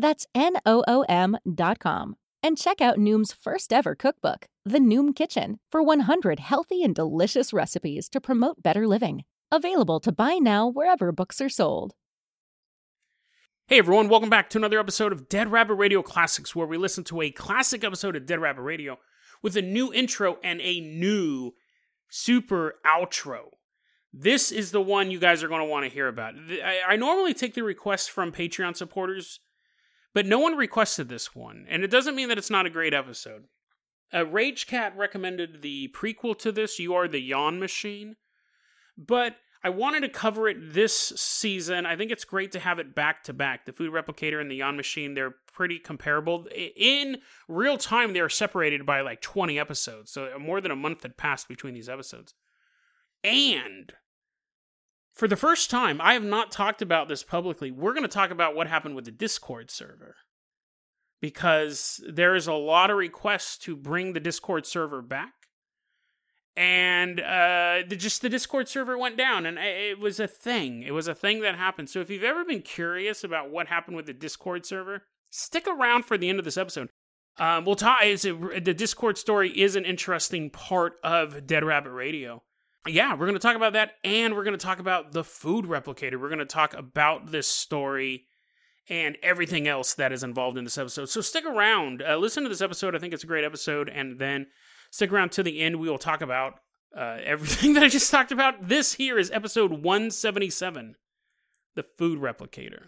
That's Noom.com. And check out Noom's first-ever cookbook, The Noom Kitchen, for 100 healthy and delicious recipes to promote better living. Available to buy now wherever books are sold. Hey everyone, welcome back to another episode of Dead Rabbit Radio Classics, where we listen to a classic episode of Dead Rabbit Radio with a new intro and a new super outro. This is the one you guys are going to want to hear about. I normally take the requests from Patreon supporters, but no one requested this one, and it doesn't mean that it's not a great episode. Rage Cat recommended the prequel to this, You Are the Yawn Machine, but I wanted to cover it this season. I think it's great to have it back-to-back. The Food Replicator and the Yawn Machine, they're pretty comparable. In real time, they're separated by like 20 episodes, so more than a month had passed between these episodes. And for the first time, I have not talked about this publicly. We're going to talk about what happened with the Discord server, because there is a lot of requests to bring the Discord server back. And just the Discord server went down, and it was a thing. It was a thing that happened. So if you've ever been curious about what happened with the Discord server, stick around for the end of this episode. We'll talk. The Discord story is an interesting part of Dead Rabbit Radio. Yeah, we're going to talk about that, and we're going to talk about the Food Replicator. We're going to talk about this story and everything else that is involved in this episode. So stick around. Listen to this episode. I think it's a great episode, and then stick around to the end. We will talk about everything that I just talked about. This here is episode 177, The Food Replicator.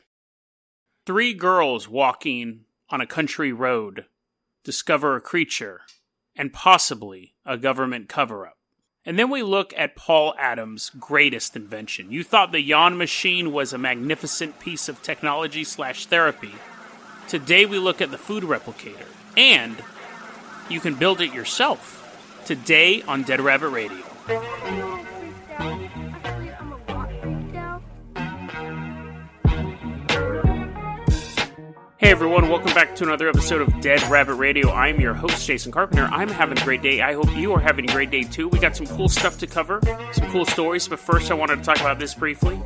3 girls walking on a country road discover a creature and possibly a government cover-up. And then we look at Paul Adams' greatest invention. You thought the Yawn Machine was a magnificent piece of technology/therapy. Today we look at the Food Replicator, and you can build it yourself today on Dead Rabbit Radio. Hey everyone, welcome back to another episode of Dead Rabbit Radio. I'm your host, Jason Carpenter. I'm having a great day. I hope you are having a great day too. We got some cool stuff to cover, some cool stories, but first I wanted to talk about this briefly.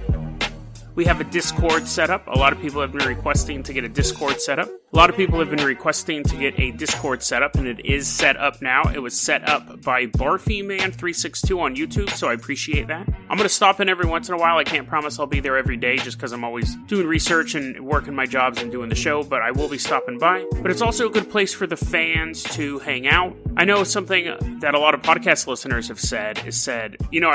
We have a Discord set up. A lot of people have been requesting to get a Discord set up. A lot of people have been requesting to get a Discord set up, and it is set up now. It was set up by BarfyMan362 on YouTube, so I appreciate that. I'm going to stop in every once in a while. I can't promise I'll be there every day just because I'm always doing research and working my jobs and doing the show, but I will be stopping by. But it's also a good place for the fans to hang out. I know something that a lot of podcast listeners have said is I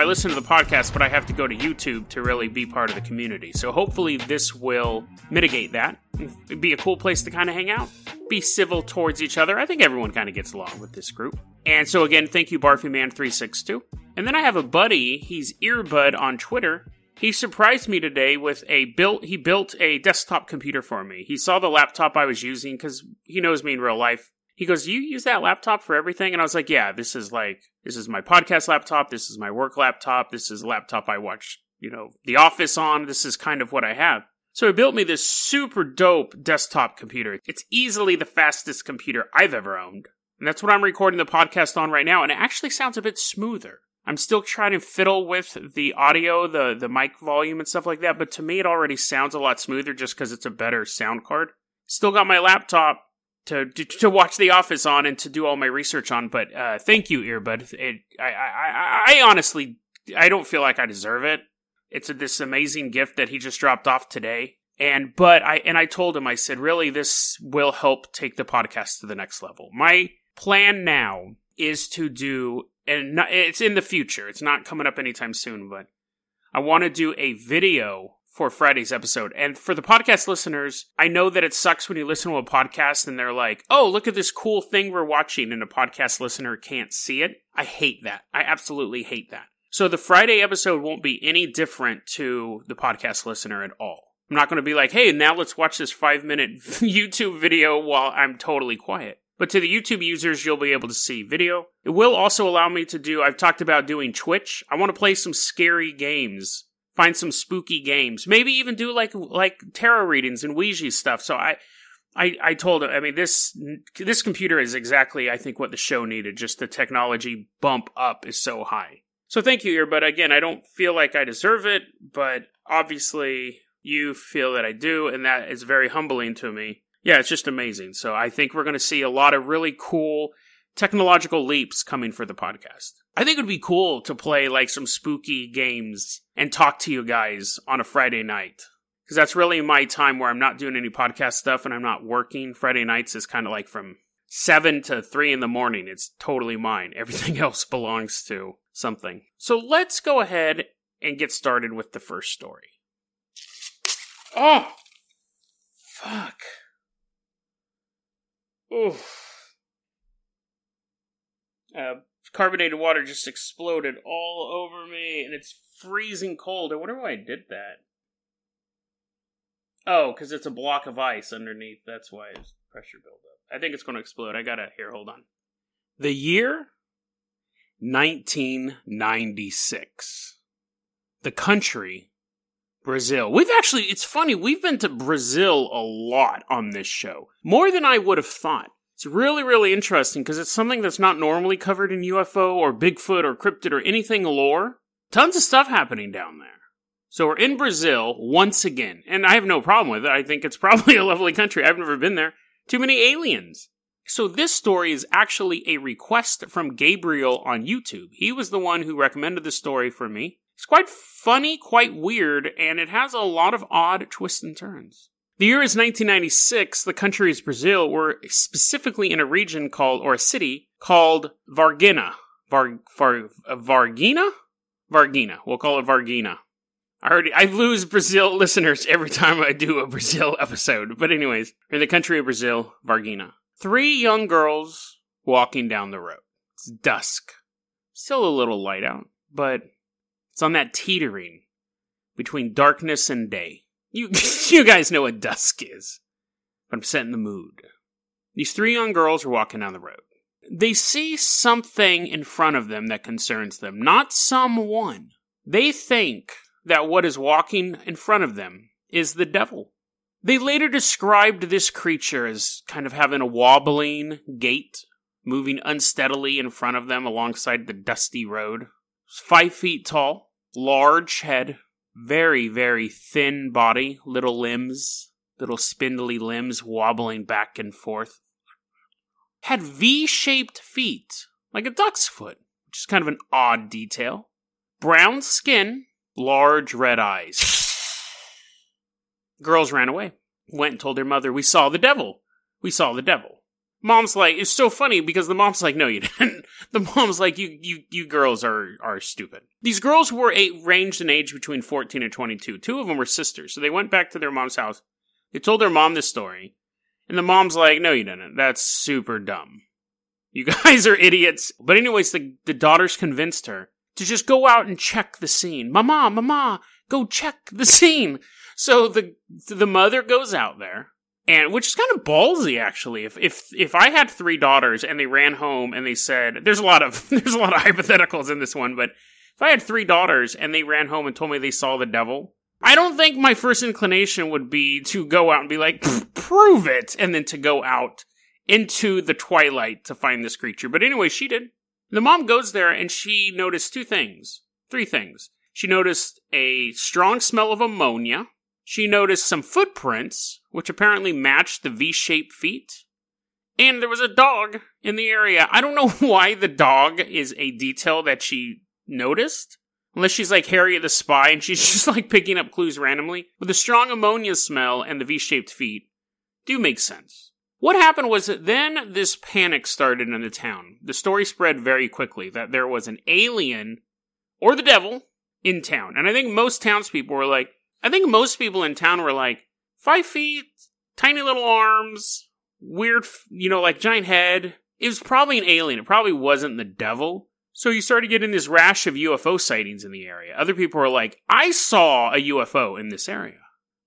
listen to the podcast, but I have to go to YouTube to really be part of the community. So hopefully this will mitigate that. It'd be a cool place to kind of hang out, be civil towards each other. I think everyone kind of gets along with this group. And so again, thank you, BarfyMan362. And then I have a buddy, he's Earbud on Twitter. He surprised me today with he built a desktop computer for me. He saw the laptop I was using because he knows me in real life. He goes, "You use that laptop for everything?" And I was like, "Yeah, this is my podcast laptop. This is my work laptop. This is a laptop I watch The Office on. This is kind of what I have." So he built me this super dope desktop computer. It's easily the fastest computer I've ever owned. And that's what I'm recording the podcast on right now. And it actually sounds a bit smoother. I'm still trying to fiddle with the audio, the mic volume and stuff like that. But to me, it already sounds a lot smoother just because it's a better sound card. Still got my laptop to watch The Office on and to do all my research on. But thank you, Earbud. I honestly, I don't feel like I deserve it. It's this amazing gift that he just dropped off today. But I told him, I said, really, this will help take the podcast to the next level. My plan now is to do, and it's in the future, it's not coming up anytime soon, but I want to do a video for Friday's episode. And for the podcast listeners, I know that it sucks when you listen to a podcast and they're like, oh, look at this cool thing we're watching, and a podcast listener can't see it. I hate that. I absolutely hate that. So the Friday episode won't be any different to the podcast listener at all. I'm not going to be like, hey, now let's watch this 5-minute YouTube video while I'm totally quiet. But to the YouTube users, you'll be able to see video. It will also allow me to do, I've talked about doing Twitch. I want to play some scary games, find some spooky games, maybe even do like tarot readings and Ouija stuff. So I told him, I mean, this computer is exactly, I think, what the show needed. Just the technology bump up is so high. So thank you, Earbud. Again, I don't feel like I deserve it, but obviously you feel that I do, and that is very humbling to me. Yeah, it's just amazing. So I think we're going to see a lot of really cool technological leaps coming for the podcast. I think it would be cool to play like some spooky games and talk to you guys on a Friday night, because that's really my time where I'm not doing any podcast stuff and I'm not working. Friday nights is kind of like from 7 to 3 in the morning. It's totally mine. Everything else belongs to something. So let's go ahead and get started with the first story. Oh, fuck. Oof. Carbonated water just exploded all over me, and it's freezing cold. I wonder why I did that. Oh, because it's a block of ice underneath. That's why it's pressure buildup. I think it's going to explode. I got it. Here, hold on. The year? 1996. The country? Brazil. It's funny, we've been to Brazil a lot on this show. More than I would have thought. It's really, really interesting because it's something that's not normally covered in UFO or Bigfoot or cryptid or anything lore. Tons of stuff happening down there. So we're in Brazil once again. And I have no problem with it. I think it's probably a lovely country. I've never been there. Too many aliens. So this story is actually a request from Gabriel on YouTube. He was the one who recommended the story for me. It's quite funny, quite weird, and it has a lot of odd twists and turns. The year is 1996. The country is Brazil. We're specifically in a region called, or a city called Varginha. Varginha? Varginha. We'll call it Varginha. I lose Brazil listeners every time I do a Brazil episode. But anyways, we're in the country of Brazil, Varginha. 3 young girls walking down the road. It's dusk. Still a little light out, but it's on that teetering between darkness and day. You guys know what dusk is, but I'm setting the mood. These 3 young girls are walking down the road. They see something in front of them that concerns them, not someone. They think that what is walking in front of them is the devil. They later described this creature as kind of having a wobbling gait, moving unsteadily in front of them alongside the dusty road. 5 feet tall. Large head, very, very thin body, little limbs, little spindly limbs wobbling back and forth. Had V-shaped feet, like a duck's foot, which is kind of an odd detail. Brown skin, large red eyes. Girls ran away, went and told their mother, we saw the devil. We saw the devil. Mom's like, it's so funny because the mom's like, no, you didn't. The mom's like, you girls are stupid. These girls were ranged in age between 14 and 22. 2 of them were sisters. So they went back to their mom's house. They told their mom this story. And the mom's like, no, you didn't. That's super dumb. You guys are idiots. But anyways, the daughters convinced her to just go out and check the scene. Mama, go check the scene. So the mother goes out there. And which is kind of ballsy, actually. If I had 3 daughters and they ran home and they said, there's a lot of hypotheticals in this one, but if I had 3 daughters and they ran home and told me they saw the devil, I don't think my first inclination would be to go out and be like, prove it, and then to go out into the twilight to find this creature. But anyway, she did. The mom goes there and she noticed 3 things. She noticed a strong smell of ammonia. She noticed some footprints, which apparently matched the V-shaped feet. And there was a dog in the area. I don't know why the dog is a detail that she noticed. Unless she's like Harriet the Spy and she's just like picking up clues randomly. But the strong ammonia smell and the V-shaped feet do make sense. What happened was that then this panic started in the town. The story spread very quickly that there was an alien or the devil in town. And I think most townspeople were like, I think most people in town were like, 5 feet, tiny little arms, weird, like giant head. It was probably an alien. It probably wasn't the devil. So you started getting this rash of UFO sightings in the area. Other people were like, I saw a UFO in this area.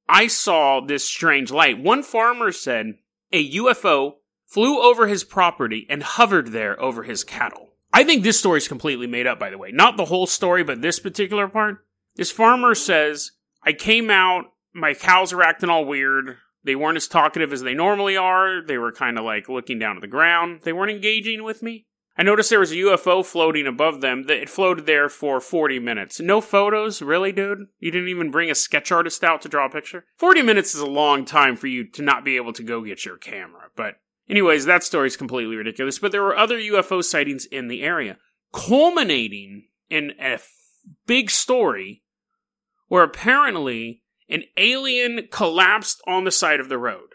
I saw this strange light. One farmer said a UFO flew over his property and hovered there over his cattle. I think this story's completely made up, by the way. Not the whole story, but this particular part. This farmer says, I came out, my cows were acting all weird. They weren't as talkative as they normally are. They were kind of like looking down at the ground. They weren't engaging with me. I noticed there was a UFO floating above them. It floated there for 40 minutes. No photos? Really, dude? You didn't even bring a sketch artist out to draw a picture? 40 minutes is a long time for you to not be able to go get your camera. But anyways, that story's completely ridiculous. But there were other UFO sightings in the area, culminating in a big story where apparently an alien collapsed on the side of the road.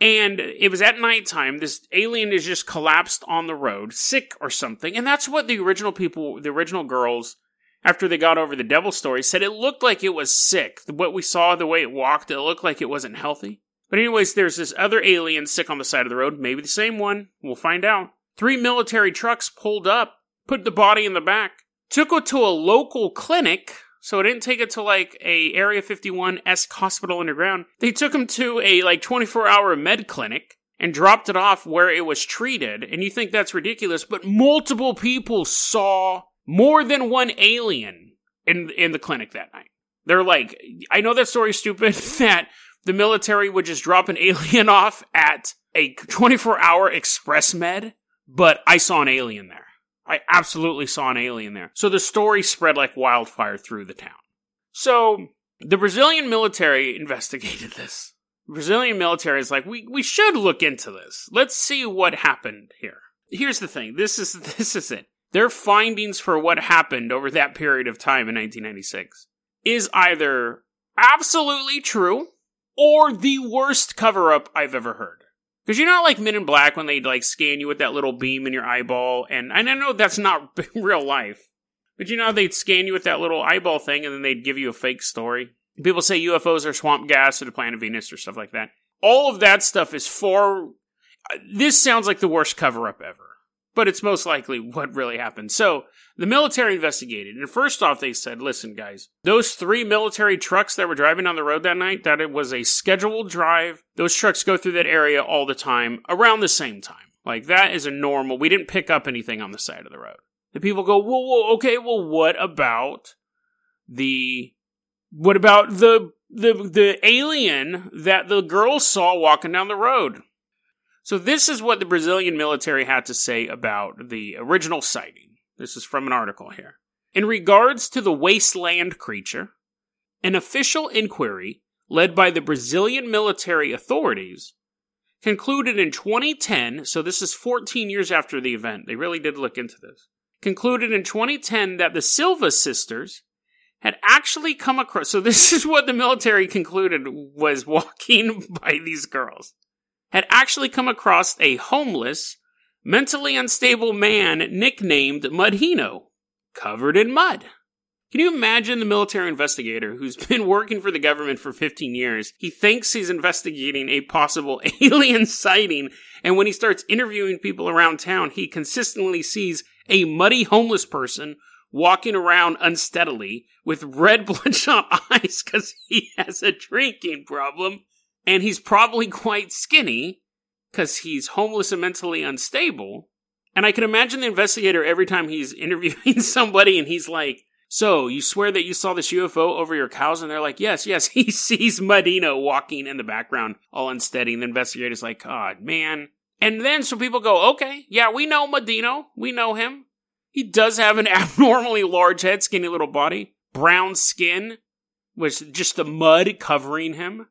And it was at nighttime. This alien is just collapsed on the road, sick or something. And that's what the original people, the original girls, after they got over the devil story, said it looked like it was sick. What we saw, the way it walked, it looked like it wasn't healthy. But anyways, there's this other alien sick on the side of the road. Maybe the same one. We'll find out. 3 military trucks pulled up, put the body in the back, took it to a local clinic. So it didn't take it to, like, a Area 51-esque hospital underground. They took him to a, 24-hour med clinic and dropped it off where it was treated. And you think that's ridiculous, but multiple people saw more than one alien in the clinic that night. They're like, I know that story's stupid, that the military would just drop an alien off at a 24-hour express med, but I saw an alien there. I absolutely saw an alien there. So the story spread like wildfire through the town. So the Brazilian military investigated this. The Brazilian military is like, we should look into this. Let's see what happened here. Here's the thing. This is it. Their findings for what happened over that period of time in 1996 is either absolutely true or the worst cover-up I've ever heard. Because you know, like Men in Black, when they scan you with that little beam in your eyeball, and I know that's not real life, but you know they'd scan you with that little eyeball thing, and then they'd give you a fake story. People say UFOs are swamp gas or the planet Venus or stuff like that. All of that stuff is this sounds like the worst cover-up ever, but it's most likely what really happened. So the military investigated, and first off, they said, "Listen, guys, those 3 military trucks that were driving down the road that night, that it was a scheduled drive. Those trucks go through that area all the time, around the same time. Like, that is a normal. We didn't pick up anything on the side of the road." The people go, "Whoa, okay. Well, what about the alien that the girls saw walking down the road?" So this is what the Brazilian military had to say about the original sighting. This is from an article here. In regards to the wasteland creature, an official inquiry led by the Brazilian military authorities concluded in 2010, so this is 14 years after the event, they really did look into this, concluded in 2010 that the Silva sisters had actually come across, so this is what the military concluded was walking by these girls, had actually come across a homeless, mentally unstable man nicknamed Mudinho, covered in mud. Can you imagine the military investigator who's been working for the government for 15 years? He thinks he's investigating a possible alien sighting, and when he starts interviewing people around town, he consistently sees a muddy homeless person walking around unsteadily with red bloodshot eyes because he has a drinking problem, and he's probably quite skinny, because he's homeless and mentally unstable. And I can imagine the investigator every time he's interviewing somebody and he's like, "So, you swear that you saw this UFO over your cows?" And they're like, yes, he sees Mudinho walking in the background, all unsteady. And the investigator's like, "God, man." And then so people go, "Okay, yeah, we know Mudinho. We know him. He does have an abnormally large head, skinny little body, brown skin, with just the mud covering him."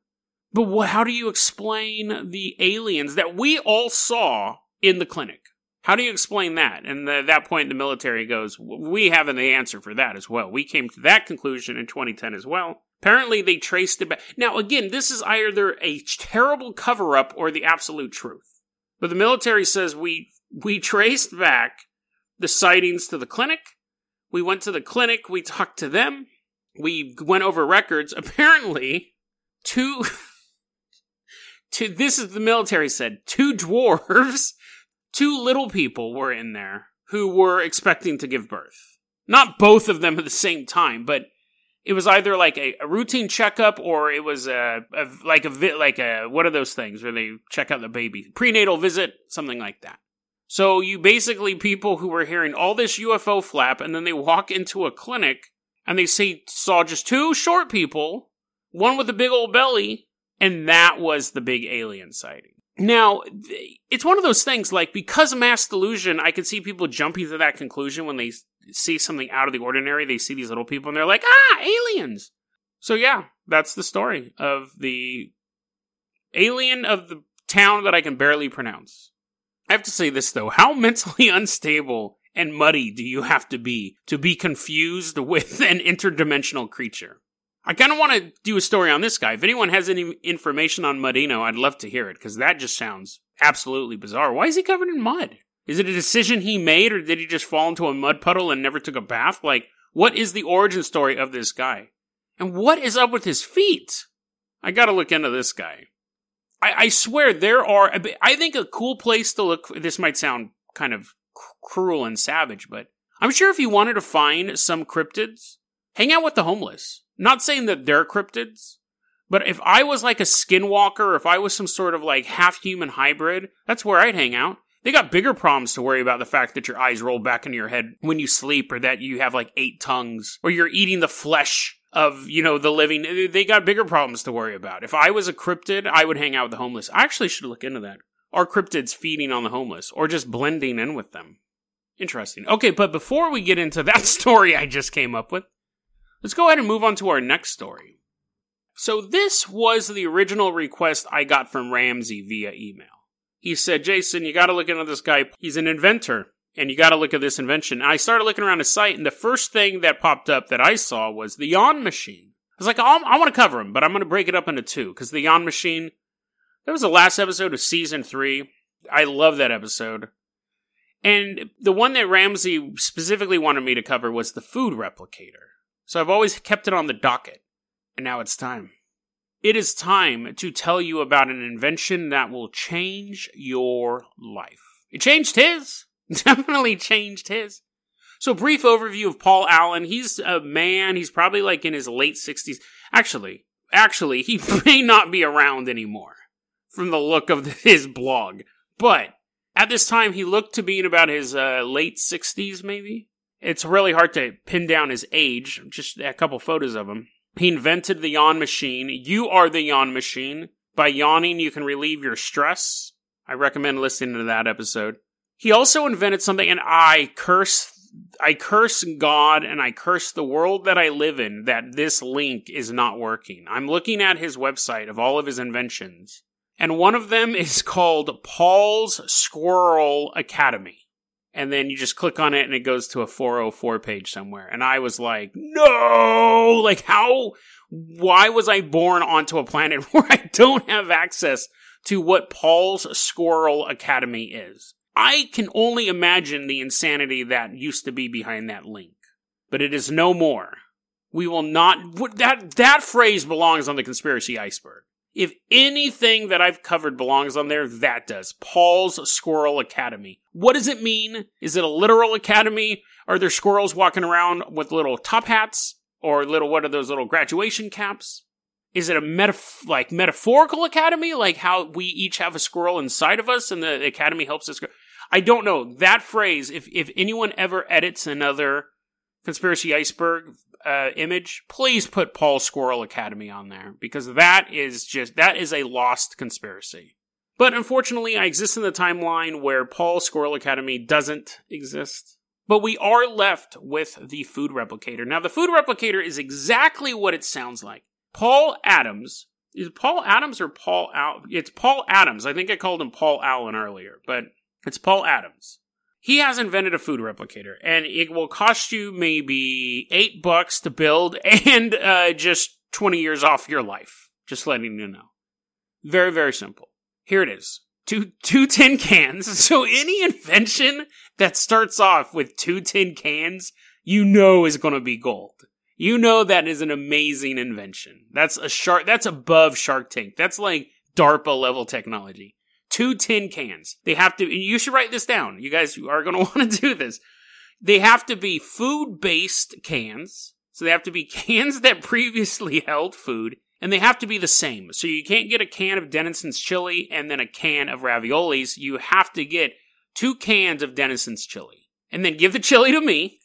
But how do you explain the aliens that we all saw in the clinic? How do you explain that? And at that point, the military goes, we have an answer for that as well. We came to that conclusion in 2010 as well. Apparently, they traced it back. Now, again, this is either a terrible cover-up or the absolute truth. But the military says we traced back the sightings to the clinic. We went to the clinic. We talked to them. We went over records. Apparently, this is the military said, 2 dwarves... 2 little people were in there who were expecting to give birth. Not both of them at the same time, but it was either like a routine checkup or it was a what are those things where they check out the baby? Prenatal visit, something like that. So you basically, people who were hearing all this UFO flap, and then they walk into a clinic and they say, saw just 2 short people, one with a big old belly, and that was the big alien sighting. Now, it's one of those things, like, because of mass delusion, I can see people jumping to that conclusion when they see something out of the ordinary. They see these little people, and they're like, ah, aliens! So, yeah, that's the story of the alien of the town that I can barely pronounce. I have to say this, though. How mentally unstable and muddy do you have to be confused with an interdimensional creature? I kind of want to do a story on this guy. If anyone has any information on Mudinho, I'd love to hear it, because that just sounds absolutely bizarre. Why is he covered in mud? Is it a decision he made, or did he just fall into a mud puddle and never took a bath? Like, what is the origin story of this guy? And what is up with his feet? I gotta look into this guy. I swear, I think a cool place to look... This might sound kind of cruel and savage, but I'm sure if you wanted to find some cryptids, hang out with the homeless. Not saying that they're cryptids, but if I was like a skinwalker, if I was some sort of like half-human hybrid, that's where I'd hang out. They got bigger problems to worry about, the fact that your eyes roll back into your head when you sleep, or that you have like 8 tongues, or you're eating the flesh of, you know, the living. They got bigger problems to worry about. If I was a cryptid, I would hang out with the homeless. I actually should look into that. Are cryptids feeding on the homeless, or just blending in with them? Interesting. Okay, but before we get into that story I just came up with, let's go ahead and move on to our next story. So this was the original request I got from Ramsey via email. He said, Jason, you gotta look into this guy. He's an inventor, and you gotta look at this invention. And I started looking around his site, and the first thing that popped up that I saw was the Yawn Machine. I was like, I want to cover him, but I'm going to break it up into 2, because the Yawn Machine, that was the last episode of Season 3. I love that episode. And the one that Ramsey specifically wanted me to cover was the Food Replicator. So I've always kept it on the docket, and now it's time. It is time to tell you about an invention that will change your life. It changed his. Definitely changed his. So brief overview of Paul Allen. He's a man, he's probably like in his late 60s. Actually, he may not be around anymore from the look of his blog. But at this time, he looked to be in about his late 60s, maybe. It's really hard to pin down his age, just a couple photos of him. He invented the Yawn Machine. You Are the Yawn Machine. By yawning, you can relieve your stress. I recommend listening to that episode. He also invented something, and I curse God and I curse the world that I live in that this link is not working. I'm looking at his website of all of his inventions, and one of them is called Paul's Squirrel Academy. And then you just click on it and it goes to a 404 page somewhere. And I was like, no! Like, why was I born onto a planet where I don't have access to what Paul's Squirrel Academy is? I can only imagine the insanity that used to be behind that link. But it is no more. We will not... That phrase belongs on the conspiracy iceberg. If anything that I've covered belongs on there, that does. Paul's Squirrel Academy. What does it mean? Is it a literal academy? Are there squirrels walking around with little top hats? Or little, what are those little graduation caps? Is it a metaphorical academy? Like how we each have a squirrel inside of us and the academy helps us? I don't know. That phrase, if anyone ever edits another Conspiracy Iceberg image, please put Paul's Squirrel Academy on there, because that is a lost conspiracy. But unfortunately, I exist in the timeline where Paul's Squirrel Academy doesn't exist. But we are left with the Food Replicator. Now, the Food Replicator is exactly what it sounds like. Paul Adams. Is it Paul Adams or Paul Allen? It's Paul Adams. I think I called him Paul Allen earlier, but it's Paul Adams. He has invented a food replicator, and it will cost you maybe $8 to build and just 20 years off your life. Just letting you know. Very, very simple. Here it is. Two tin cans. So any invention that starts off with 2 tin cans, you know is going to be gold. You know that is an amazing invention. That's a shark. That's above Shark Tank. That's like DARPA level technology. 2 tin cans. They have to, and you should write this down. You guys are going to want to do this. They have to be food-based cans. So they have to be cans that previously held food, and they have to be the same. So you can't get a can of Denison's chili and then a can of raviolis. You have to get 2 cans of Denison's chili, and then give the chili to me.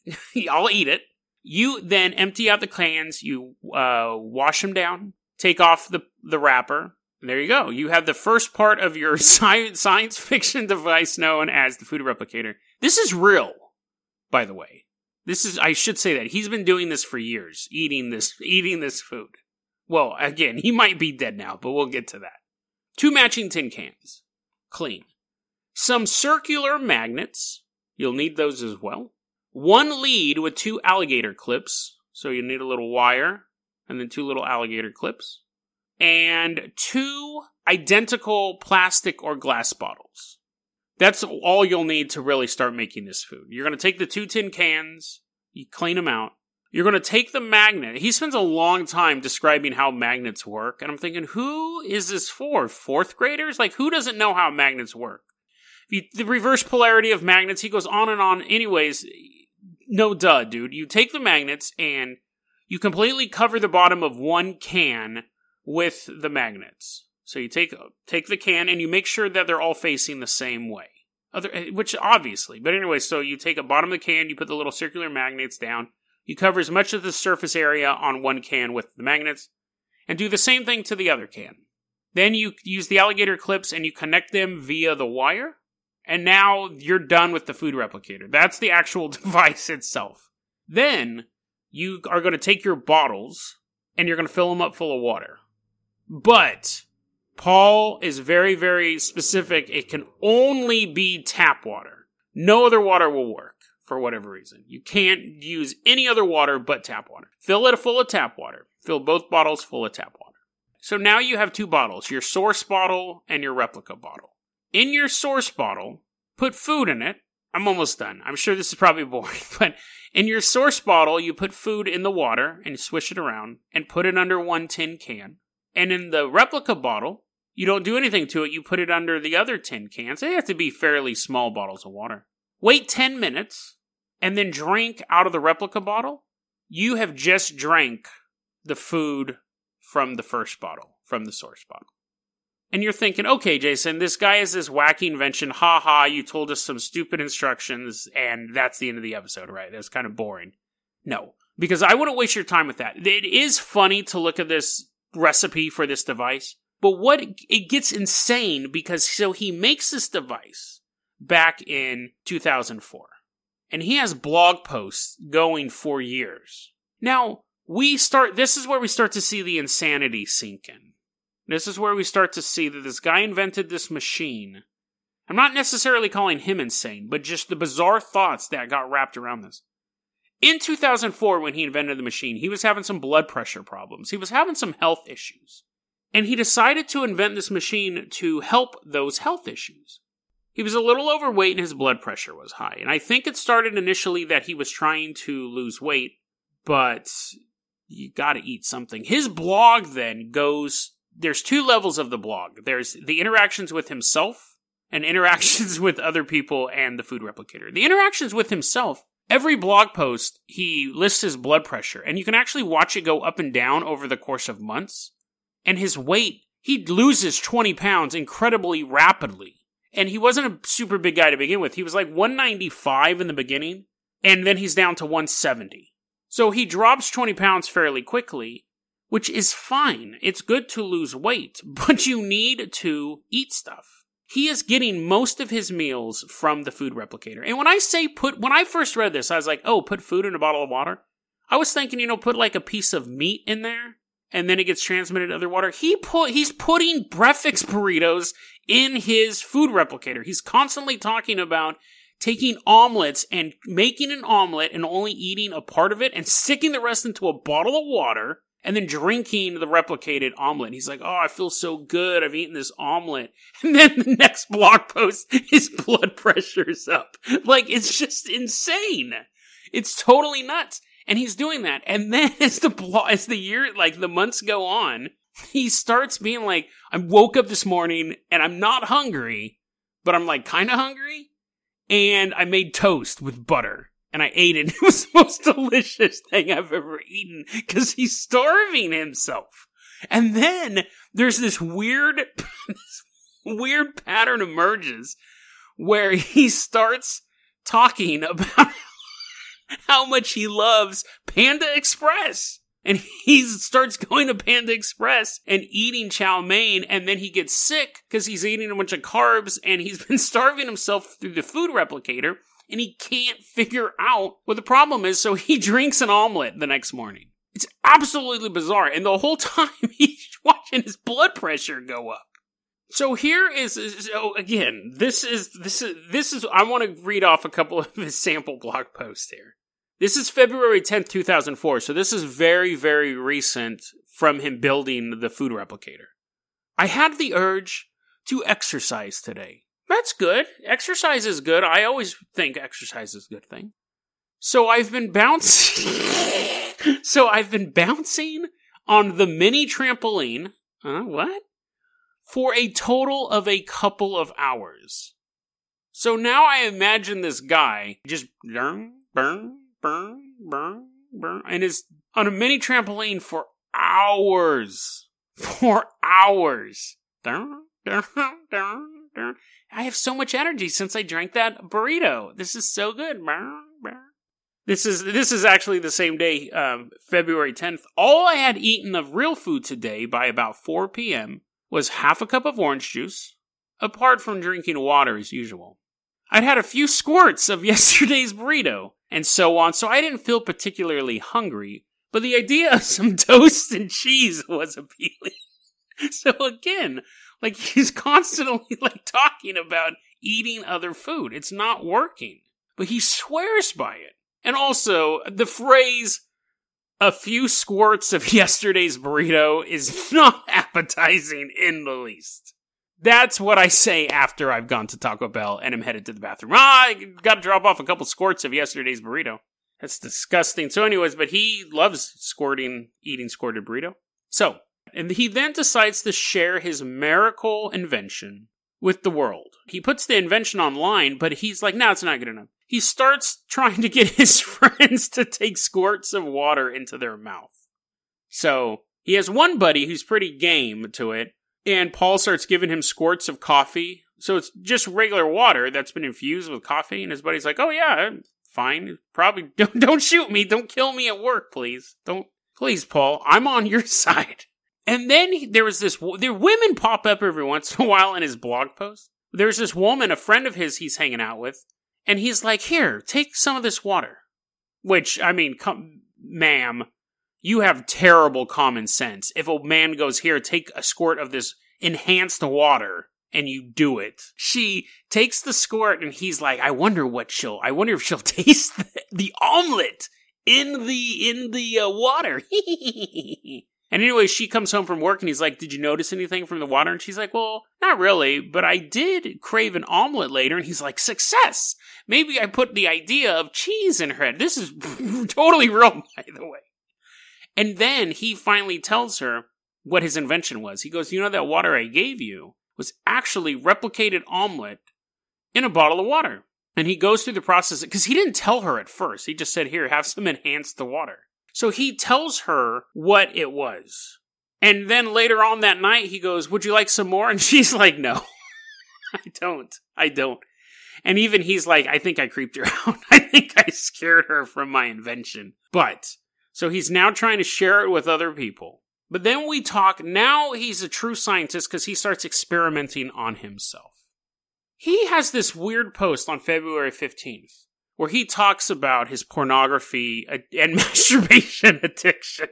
I'll eat it. You then empty out the cans. You wash them down. Take off the wrapper. There you go. You have the first part of your science fiction device known as the food replicator. This is real, by the way. I should say that. He's been doing this for years, eating this food. Well, again, he might be dead now, but we'll get to that. 2 matching tin cans. Clean. Some circular magnets. You'll need those as well. 1 lead with 2 alligator clips. So you need a little wire and then 2 little alligator clips. And 2 identical plastic or glass bottles. That's all you'll need to really start making this food. You're going to take the 2 tin cans, you clean them out. You're going to take the magnet. He spends a long time describing how magnets work, and I'm thinking, who is this for? 4th graders? Like, who doesn't know how magnets work? The reverse polarity of magnets, he goes on and on. Anyways, no duh, dude. You take the magnets, and you completely cover the bottom of 1 can with the magnets. So you take the can and you make sure that they're all facing the same way. Which obviously, but anyway, so you take a bottom of the can, you put the little circular magnets down, you cover as much of the surface area on 1 can with the magnets, and do the same thing to the other can. Then you use the alligator clips and you connect them via the wire, and now you're done with the food replicator. That's the actual device itself. Then you are going to take your bottles and you're going to fill them up full of water. But Paul is very, very specific. It can only be tap water. No other water will work for whatever reason. You can't use any other water but tap water. Fill it full of tap water. Fill both bottles full of tap water. So now you have 2 bottles, your source bottle and your replica bottle. In your source bottle, put food in it. I'm almost done. I'm sure this is probably boring, but in your source bottle, you put food in the water and you swish it around and put it under 1 tin can. And in the replica bottle, you don't do anything to it. You put it under the other tin cans. They have to be fairly small bottles of water. Wait 10 minutes and then drink out of the replica bottle. You have just drank the food from the first bottle, from the source bottle. And you're thinking, okay, Jason, this guy is this wacky invention. Ha ha, you told us some stupid instructions and that's the end of the episode, right? That's kind of boring. No, because I wouldn't waste your time with that. It is funny to look at this recipe for this device, but what it gets insane because so he makes this device back in 2004 and he has blog posts going for years. Now this is where we start to see the insanity sink in. This is where we start to see that this guy invented this machine. I'm not necessarily calling him insane, but just the bizarre thoughts that got wrapped around this. In 2004, when he invented the machine, he was having some blood pressure problems. He was having some health issues. And he decided to invent this machine to help those health issues. He was a little overweight and his blood pressure was high. And I think it started initially that he was trying to lose weight, but you gotta eat something. His blog then goes, there's 2 levels of the blog. There's the interactions with himself and interactions with other people and the food replicator. The interactions with himself, every blog post, he lists his blood pressure, and you can actually watch it go up and down over the course of months. And his weight, he loses 20 pounds incredibly rapidly. And he wasn't a super big guy to begin with. He was like 195 in the beginning, and then he's down to 170. So he drops 20 pounds fairly quickly, which is fine. It's good to lose weight, but you need to eat stuff. He is getting most of his meals from the food replicator. And when I say when I first read this, I was like, oh, put food in a bottle of water. I was thinking, put like a piece of meat in there and then it gets transmitted to other water. He's putting breakfast burritos in his food replicator. He's constantly talking about taking omelets and making an omelet and only eating a part of it and sticking the rest into a bottle of water and then drinking the replicated omelet. He's like, oh, I feel so good. I've eaten this omelet. And then the next blog post, his blood pressure's up. Like, it's just insane. It's totally nuts. And he's doing that. And then the months go on, he starts being like, I woke up this morning and I'm not hungry, but I'm like kind of hungry. And I made toast with butter and I ate it. It was the most delicious thing I've ever eaten because he's starving himself. And then there's this weird, weird pattern emerges where he starts talking about how much he loves Panda Express. And he starts going to Panda Express and eating chow mein, and then he gets sick because he's eating a bunch of carbs, and he's been starving himself through the food replicator, and he can't figure out what the problem is, so he drinks an omelet the next morning. It's absolutely bizarre, and the whole time he's watching his blood pressure go up. So I want to read off a couple of his sample blog posts here. This is February 10th, 2004, so this is very, very recent from him building the food replicator. I had the urge to exercise today. That's good. Exercise is good. I always think exercise is a good thing. So I've been bouncing on the mini trampoline. For a total of a couple of hours. So now I imagine this guy just burn, and is on a mini trampoline for hours. I have so much energy since I drank that burrito. This is so good. This is actually the same day, February 10th. All I had eaten of real food today by about 4 p.m. was half a cup of orange juice, apart from drinking water as usual. I'd had a few squirts of yesterday's burrito, and so on, so I didn't feel particularly hungry, but the idea of some toast and cheese was appealing. So again, like, he's constantly, like, talking about eating other food. It's not working. But he swears by it. And also, the phrase, a few squirts of yesterday's burrito, is not appetizing in the least. That's what I say after I've gone to Taco Bell and I'm headed to the bathroom. I gotta drop off a couple squirts of yesterday's burrito. That's disgusting. So anyways, but he loves eating squirted burrito. So, and he then decides to share his miracle invention with the world. He puts the invention online, but he's like, no, it's not good enough. He starts trying to get his friends to take squirts of water into their mouth. So he has one buddy who's pretty game to it, and Paul starts giving him squirts of coffee. So it's just regular water that's been infused with coffee, and his buddy's like, oh yeah, fine. Probably don't shoot me. Don't kill me at work, please. Please, Paul. I'm on your side. And then there women pop up every once in a while in his blog post. There's this woman, a friend of his he's hanging out with, and he's like, here, take some of this water. Which, I mean, ma'am, you have terrible common sense. If a man goes, here, take a squirt of this enhanced water, and you do it. She takes the squirt, and he's like, I wonder if she'll taste the omelet in the water. And anyway, she comes home from work, and he's like, did you notice anything from the water? And she's like, well, not really, but I did crave an omelet later. And he's like, success! Maybe I put the idea of cheese in her head. This is totally real, by the way. And then he finally tells her what his invention was. He goes, you know, that water I gave you was actually replicated omelet in a bottle of water. And he goes through the process, because he didn't tell her at first. He just said, here, have some enhanced water. So he tells her what it was. And then later on that night, he goes, would you like some more? And she's like, no, I don't. And even he's like, I think I creeped her out. I think I scared her from my invention. But, so he's now trying to share it with other people. But then we talk, now he's a true scientist because he starts experimenting on himself. He has this weird post on February 15th. Where he talks about his pornography and masturbation addiction.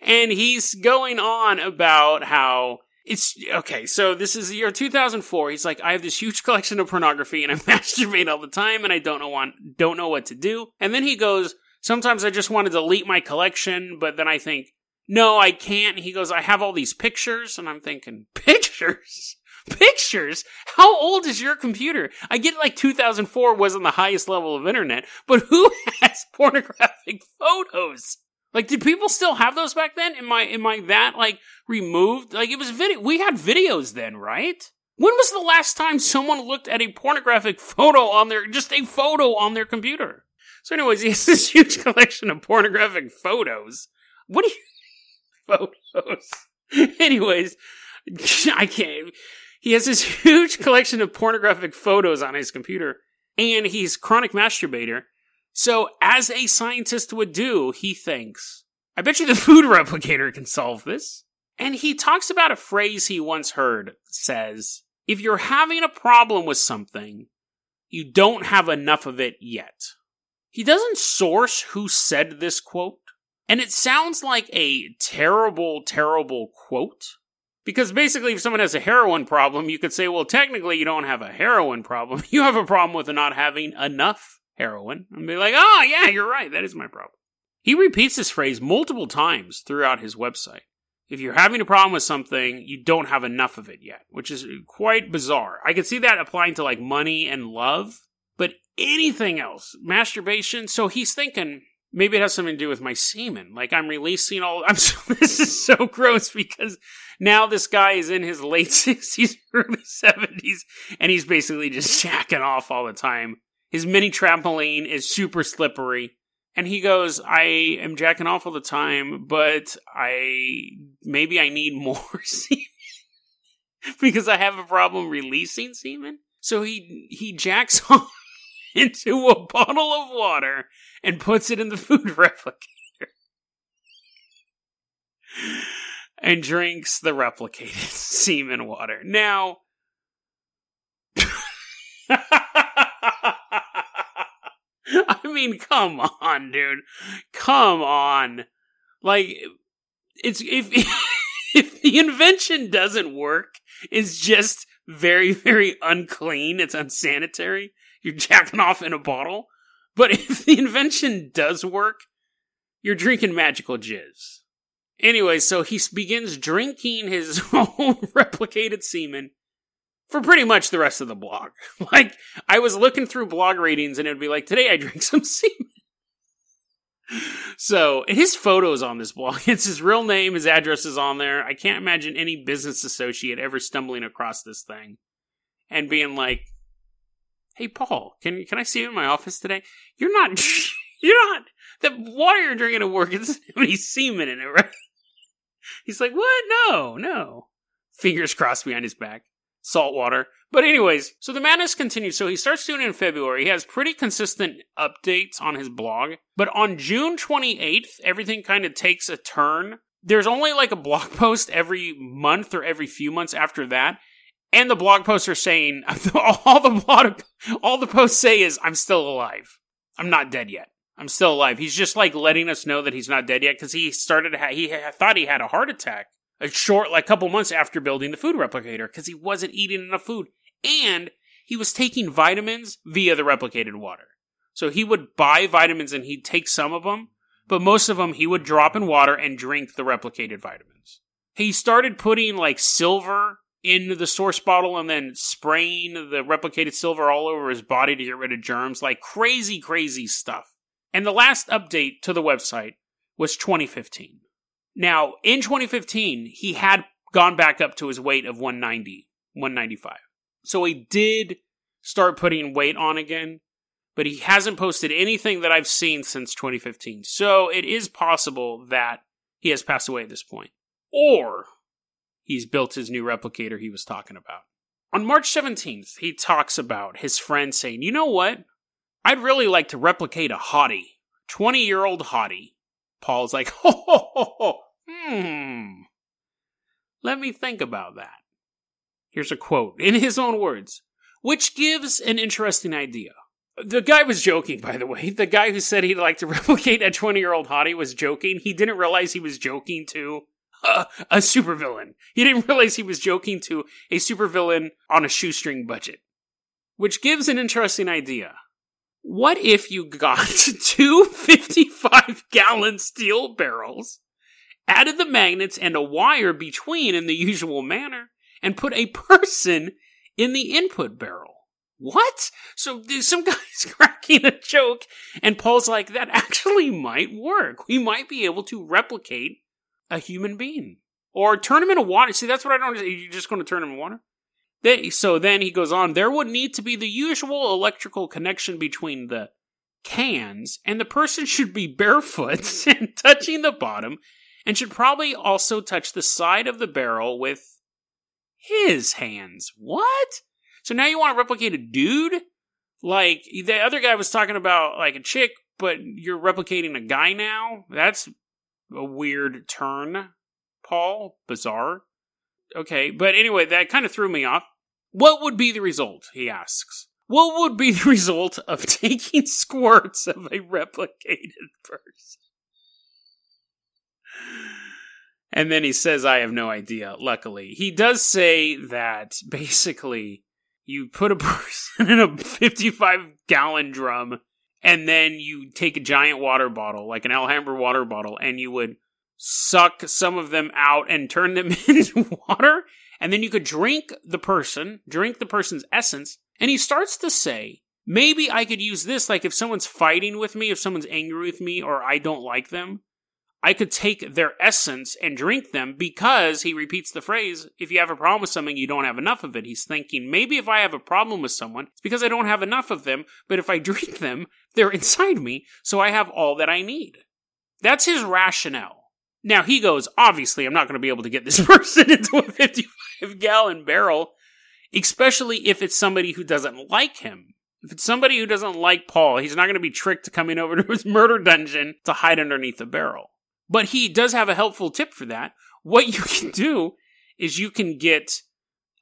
And he's going on about how It's okay. So this is the year 2004. He's like, I have this huge collection of pornography and I masturbate all the time and I don't know what to do. And then he goes, sometimes I just want to delete my collection, but then I think, no, I can't. And he goes, I have all these pictures. And I'm thinking, pictures? Pictures? How old is your computer? I get like 2004 wasn't the highest level of internet, but who has pornographic photos? Like, did people still have those back then? Am I that, like, removed? Like, it was video. We had videos then, right? When was the last time someone looked at a pornographic photo on their, just a photo on their computer? So anyways, he has this huge collection of pornographic photos. What do you, photos? Anyways, I can't. He has this huge collection of pornographic photos on his computer, and he's a chronic masturbator. So, as a scientist would do, he thinks, I bet you the food replicator can solve this. And he talks about a phrase he once heard that says, if you're having a problem with something, you don't have enough of it yet. He doesn't source who said this quote, and it sounds like a terrible, terrible quote. Because basically, if someone has a heroin problem, you could say, well, technically, you don't have a heroin problem. You have a problem with not having enough heroin, and be like, oh, yeah, you're right. That is my problem. He repeats this phrase multiple times throughout his website. If you're having a problem with something, you don't have enough of it yet, which is quite bizarre. I could see that applying to, like, money and love, but anything else, masturbation. So he's thinking, maybe it has something to do with my semen. Like, I'm releasing all... this is so gross, because now this guy is in his late 60s, early 70s, and he's basically just jacking off all the time. His mini trampoline is super slippery. And he goes, I am jacking off all the time, but maybe I need more semen because I have a problem releasing semen. So he jacks off into a bottle of water and puts it in the food replicator and drinks the replicated semen water. Now... I mean, come on, dude. Come on. Like, it's if the invention doesn't work, it's just very, very unclean. It's unsanitary. You're jacking off in a bottle. But if the invention does work, you're drinking magical jizz. Anyway, so he begins drinking his own replicated semen for pretty much the rest of the blog. Like, I was looking through blog ratings and it would be like, today I drank some semen. So, his photo's on this blog. It's his real name, his address is on there. I can't imagine any business associate ever stumbling across this thing and being like, hey, Paul, can I see you in my office today? You're not, the water you're drinking at work, it doesn't have any semen in it, right? He's like, what? No. Fingers crossed behind his back. Salt water. But anyways, so the madness continues. So he starts doing it in February. He has pretty consistent updates on his blog. But on June 28th, everything kind of takes a turn. There's only like a blog post every month or every few months after that. And the blog posts are saying, all the posts say is, I'm still alive. I'm not dead yet. I'm still alive. He's just like letting us know that he's not dead yet because he thought he had a heart attack. A short, like, couple months after building the food replicator because he wasn't eating enough food. And he was taking vitamins via the replicated water. So he would buy vitamins and he'd take some of them, but most of them he would drop in water and drink the replicated vitamins. He started putting, like, silver in the source bottle and then spraying the replicated silver all over his body to get rid of germs. Like, crazy, crazy stuff. And the last update to the website was 2015. Now, in 2015, he had gone back up to his weight of 190, 195. So he did start putting weight on again, but he hasn't posted anything that I've seen since 2015. So it is possible that he has passed away at this point. Or he's built his new replicator he was talking about. On March 17th, he talks about his friend saying, you know what? I'd really like to replicate a hottie, 20-year-old hottie. Paul's like, let me think about that. Here's a quote, in his own words, which gives an interesting idea. The guy was joking, by the way. The guy who said he'd like to replicate a 20-year-old hottie was joking. He didn't realize he was joking, too. a supervillain. He didn't realize he was joking to a supervillain on a shoestring budget. Which gives an interesting idea. What if you got two 55-gallon steel barrels, added the magnets and a wire between in the usual manner, and put a person in the input barrel? What? So some guy's cracking a joke, and Paul's like, that actually might work. We might be able to replicate a human being. Or turn him into water. See, that's what I don't understand. You're just going to turn him into water? So then he goes on, there would need to be the usual electrical connection between the cans, and the person should be barefoot and touching the bottom, and should probably also touch the side of the barrel with his hands. What? So now you want to replicate a dude? Like, the other guy was talking about, like, a chick, but you're replicating a guy now? That's a weird turn, Paul. Bizarre. Okay, but anyway, that kind of threw me off. What would be the result, he asks. What would be the result of taking squirts of a replicated person? And then he says, I have no idea, luckily. He does say that, basically, you put a person in a 55-gallon drum, and then you take a giant water bottle, like an Alhambra water bottle, and you would suck some of them out and turn them into water, and then you could drink the person's essence, and he starts to say, maybe I could use this, like if someone's fighting with me, if someone's angry with me, or I don't like them, I could take their essence and drink them because, he repeats the phrase, if you have a problem with something, you don't have enough of it. He's thinking, maybe if I have a problem with someone, it's because I don't have enough of them, but if I drink them, they're inside me, so I have all that I need. That's his rationale. Now, he goes, obviously, I'm not going to be able to get this person into a 55-gallon barrel, especially if it's somebody who doesn't like him. If it's somebody who doesn't like Paul, he's not going to be tricked to coming over to his murder dungeon to hide underneath the barrel. But he does have a helpful tip for that. What you can do is you can get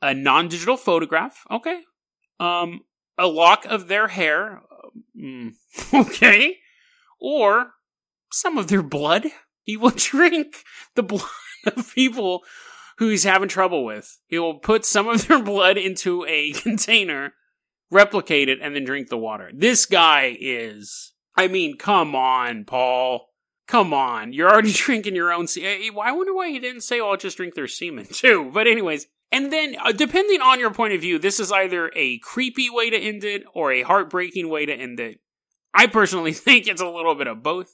a non-digital photograph, okay? A lock of their hair, okay? Or some of their blood. He will drink the blood of people who he's having trouble with. He will put some of their blood into a container, replicate it, and then drink the water. This guy is... I mean, come on, Paul. Come on, you're already drinking your own semen. I wonder why he didn't say, well, I'll just drink their semen too. But anyways, and then depending on your point of view, this is either a creepy way to end it or a heartbreaking way to end it. I personally think it's a little bit of both.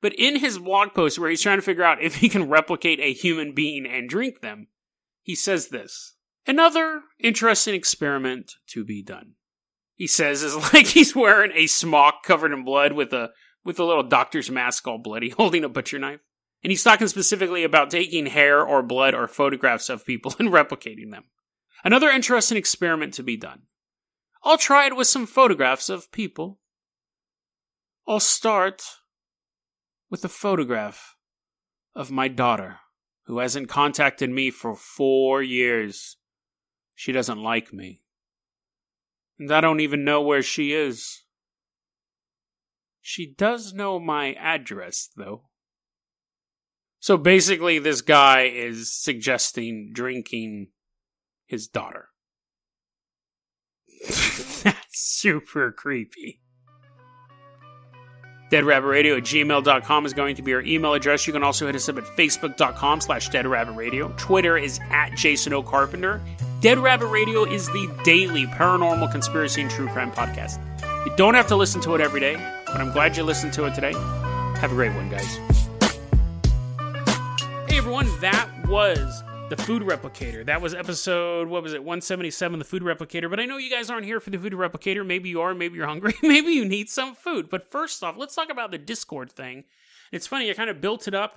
But in his blog post where he's trying to figure out if he can replicate a human being and drink them, he says this. Another interesting experiment to be done. He says is like he's wearing a smock covered in blood with a little doctor's mask all bloody, holding a butcher knife. And he's talking specifically about taking hair or blood or photographs of people and replicating them. Another interesting experiment to be done. I'll try it with some photographs of people. I'll start with a photograph of my daughter, who hasn't contacted me for 4 years. She doesn't like me. And I don't even know where she is. She does know my address, though. So basically, this guy is suggesting drinking his daughter. That's super creepy. DeadRabbitRadio@gmail.com is going to be our email address. You can also hit us up at Facebook.com/DeadRabbitRadio. Twitter is @JasonOCarpenter. Dead Rabbit Radio is the daily paranormal conspiracy and true crime podcast. You don't have to listen to it every day, but I'm glad you listened to it today. Have a great one, guys. Hey, everyone, that was The Food Replicator. That was episode, 177, The Food Replicator. But I know you guys aren't here for The Food Replicator. Maybe you are, maybe you're hungry, maybe you need some food. But first off, let's talk about the Discord thing. It's funny, I kind of built it up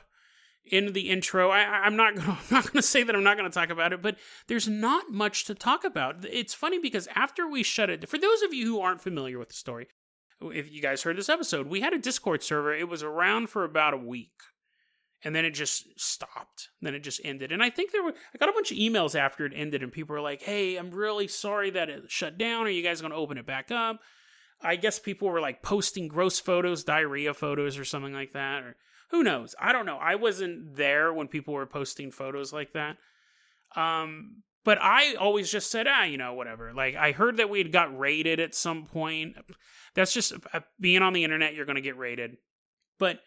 in the intro. I'm not going to say that I'm not going to talk about it, but there's not much to talk about. It's funny because after we shut it, for those of you who aren't familiar with the story, if you guys heard this episode, we had a Discord server. It was around for about a week, and then it just stopped. Then it just ended. And I think I got a bunch of emails after it ended, and people were like, hey, I'm really sorry that it shut down. Are you guys going to open it back up? I guess people were like posting gross photos, diarrhea photos or something like that, or Who knows? I don't know. I wasn't there when people were posting photos like that. But I always just said, you know, whatever. Like, I heard that we had got raided at some point. That's just, being on the internet, you're going to get raided. But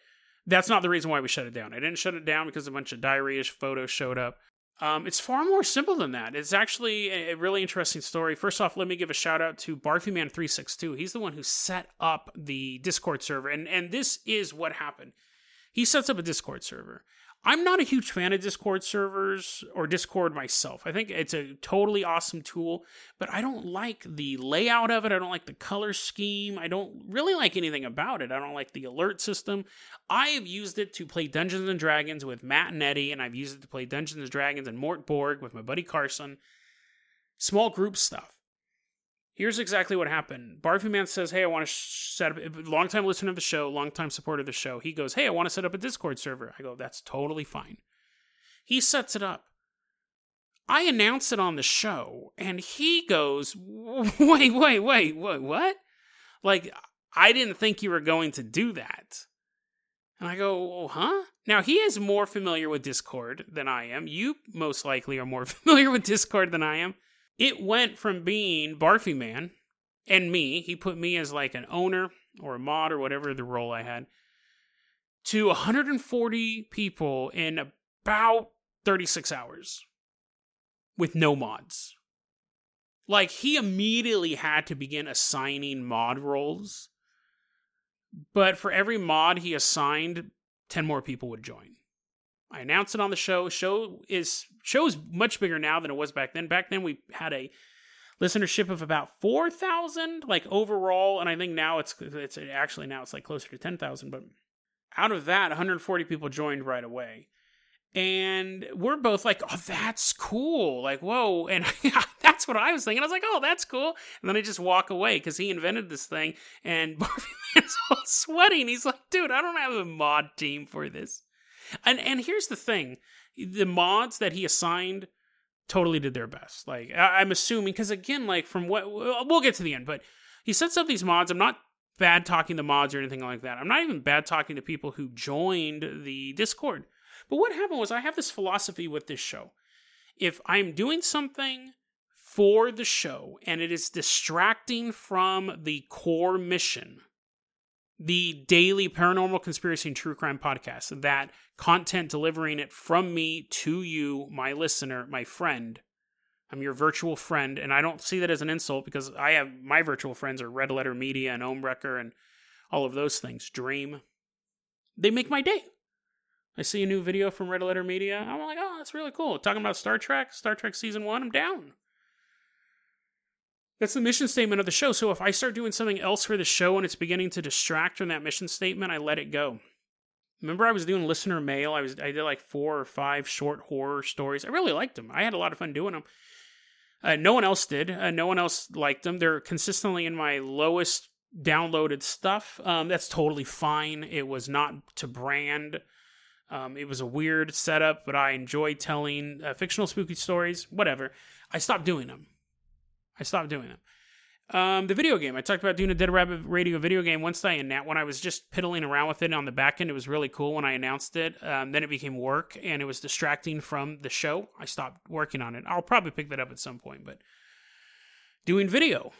that's not the reason why we shut it down. I didn't shut it down because a bunch of diarrhea-ish photos showed up. It's far more simple than that. It's actually a really interesting story. First off, let me give a shout out to BarfyMan362. He's the one who set up the Discord server. And this is what happened. He sets up a Discord server. I'm not a huge fan of Discord servers or Discord myself. I think it's a totally awesome tool, but I don't like the layout of it. I don't like the color scheme. I don't really like anything about it. I don't like the alert system. I have used it to play Dungeons & Dragons with Matt and Eddie, and I've used it to play Dungeons & Dragons and Mort Borg with my buddy Carson. Small group stuff. Here's exactly what happened. Barfyman says, hey, I want to set up... Long-time listener of the show, long-time supporter of the show. He goes, hey, I want to set up a Discord server. I go, that's totally fine. He sets it up. I announce it on the show, and he goes, wait, what? Like, I didn't think you were going to do that. And I go, oh, huh? Now, he is more familiar with Discord than I am. You most likely are more familiar with Discord than I am. It went from being Barfy Man and me, he put me as like an owner or a mod or whatever the role I had, to 140 people in about 36 hours with no mods. Like, he immediately had to begin assigning mod roles, but for every mod he assigned, 10 more people would join. I announced it on the show. Show's much bigger now than it was back then. Back then, we had a listenership of about 4,000, like, overall, and I think now it's like closer to 10,000, but out of that, 140 people joined right away. And we're both like, oh, that's cool. Like, whoa. And that's what I was thinking. I was like, oh, that's cool. And then I just walk away because he invented this thing, and Barfyman's all sweaty, and he's like, dude, I don't have a mod team for this. And here's the thing, the mods that he assigned totally did their best. Like, I'm assuming, because again, like, from what, we'll get to the end, but he sets up these mods. I'm not bad talking to mods or anything like that. I'm not even bad talking to people who joined the Discord. But what happened was, I have this philosophy with this show. If I'm doing something for the show and it is distracting from the core mission, the daily paranormal conspiracy and true crime podcast, that content delivering it from me to you, my listener, my friend. I'm your virtual friend, and I don't see that as an insult, because I have my virtual friends are Red Letter Media and Omewrecker and all of those things. Dream. They make my day. I see a new video from Red Letter Media. I'm like, oh, that's really cool. Talking about Star Trek Season 1, I'm down. That's the mission statement of the show. So if I start doing something else for the show and it's beginning to distract from that mission statement, I let it go. Remember, I was doing listener mail. I did like 4 or 5 short horror stories. I really liked them. I had a lot of fun doing them. No one else did. No one else liked them. They're consistently in my lowest downloaded stuff. That's totally fine. It was not to brand. It was a weird setup, but I enjoy telling fictional spooky stories. Whatever. I stopped doing them. The video game. I talked about doing a Dead Rabbit Radio video game once when I was just piddling around with it on the back end. It was really cool when I announced it. Then it became work, and it was distracting from the show. I stopped working on it. I'll probably pick that up at some point, but doing video.